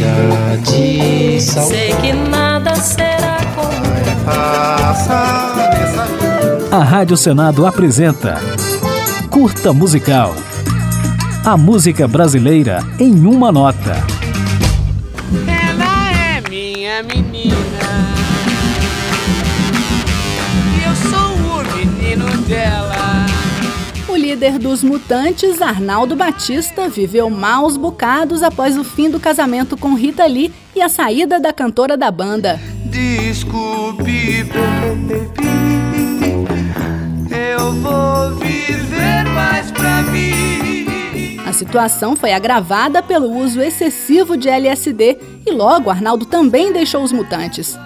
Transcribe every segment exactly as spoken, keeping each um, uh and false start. chega de saudade. Sei que nada será como passa nessa vida. A Rádio Senado apresenta Curta Musical. A música brasileira em uma nota. Ela é minha menina e eu sou o menino dela. O líder dos Mutantes, Arnaldo Baptista, viveu maus bocados após o fim do casamento com Rita Lee e a saída da cantora da banda. Desculpe, eu vou viver mais pra mim. A situação foi agravada pelo uso excessivo de L S D e logo Arnaldo também deixou os Mutantes.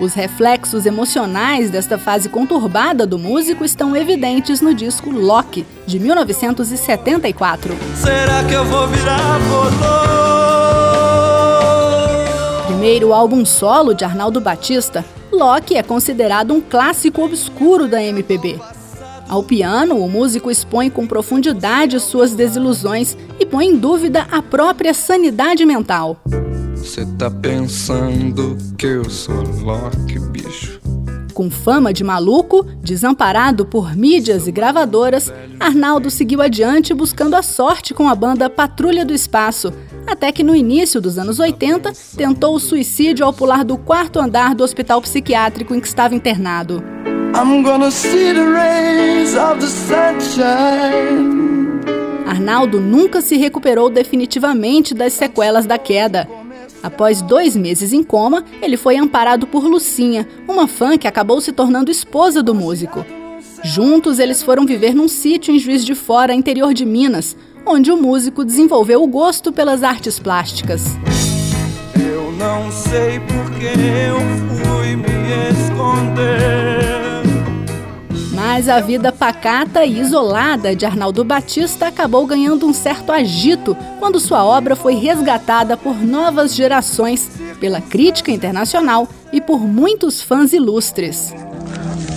Os reflexos emocionais desta fase conturbada do músico estão evidentes no disco Lóki, de mil novecentos e setenta e quatro. Será que eu vou virar motor? Primeiro álbum solo de Arnaldo Baptista, Lóki é considerado um clássico obscuro da M P B. Ao piano, o músico expõe com profundidade suas desilusões e põe em dúvida a própria sanidade mental. Cê tá pensando que eu sou Lóki, bicho? Com fama de maluco, desamparado por mídias e gravadoras, Arnaldo seguiu adiante buscando a sorte com a banda Patrulha do Espaço, até que no início dos anos oitenta tentou o suicídio ao pular do quarto andar do hospital psiquiátrico em que estava internado. I'm gonna see the rays of the sunshine. Arnaldo nunca se recuperou definitivamente das sequelas da queda. Após dois meses em coma, ele foi amparado por Lucinha, uma fã que acabou se tornando esposa do músico. Juntos, eles foram viver num sítio em Juiz de Fora, interior de Minas, onde o músico desenvolveu o gosto pelas artes plásticas. Eu não sei por que eu fui me esconder. Mas a vida pacata e isolada de Arnaldo Baptista acabou ganhando um certo agito quando sua obra foi resgatada por novas gerações, pela crítica internacional e por muitos fãs ilustres.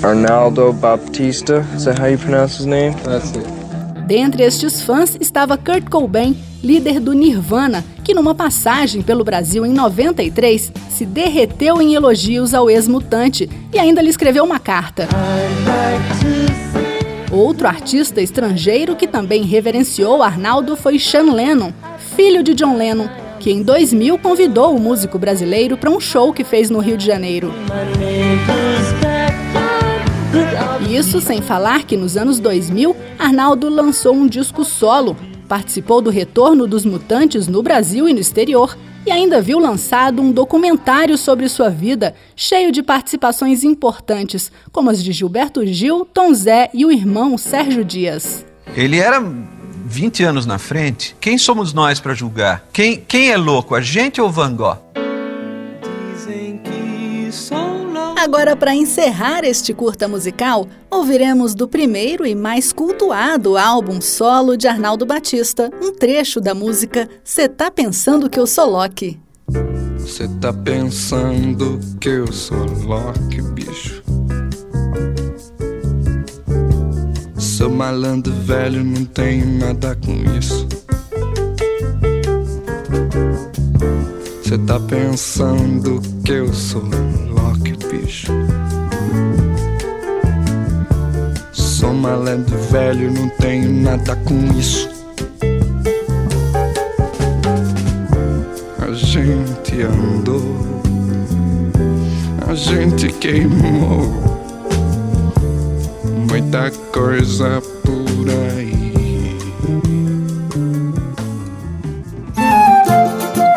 Arnaldo Baptista, is that how you pronounce his name? That's it. Dentre estes fãs estava Kurt Cobain, líder do Nirvana, que numa passagem pelo Brasil em noventa e três se derreteu em elogios ao ex-mutante e ainda lhe escreveu uma carta. Outro artista estrangeiro que também reverenciou Arnaldo foi Sean Lennon, filho de John Lennon, que em dois mil convidou o músico brasileiro para um show que fez no Rio de Janeiro. Isso sem falar que nos anos dois mil, Arnaldo lançou um disco solo, participou do retorno dos Mutantes no Brasil e no exterior e ainda viu lançado um documentário sobre sua vida, cheio de participações importantes, como as de Gilberto Gil, Tom Zé e o irmão Sérgio Dias. Ele era vinte anos na frente. Quem somos nós para julgar? Quem, quem é louco, a gente ou Van Gogh? Dizem que só... Agora, para encerrar este curta musical, ouviremos do primeiro e mais cultuado álbum solo de Arnaldo Baptista, um trecho da música Cê Tá Pensando Que Eu Sou Lóki. Cê tá pensando que eu sou Lóki, bicho. Sou malandro velho, não tenho nada com isso. Cê tá pensando que eu sou Lóki, bicho. Sou malandro velho, não tenho nada com isso. A gente andou, a gente queimou muita coisa por aí.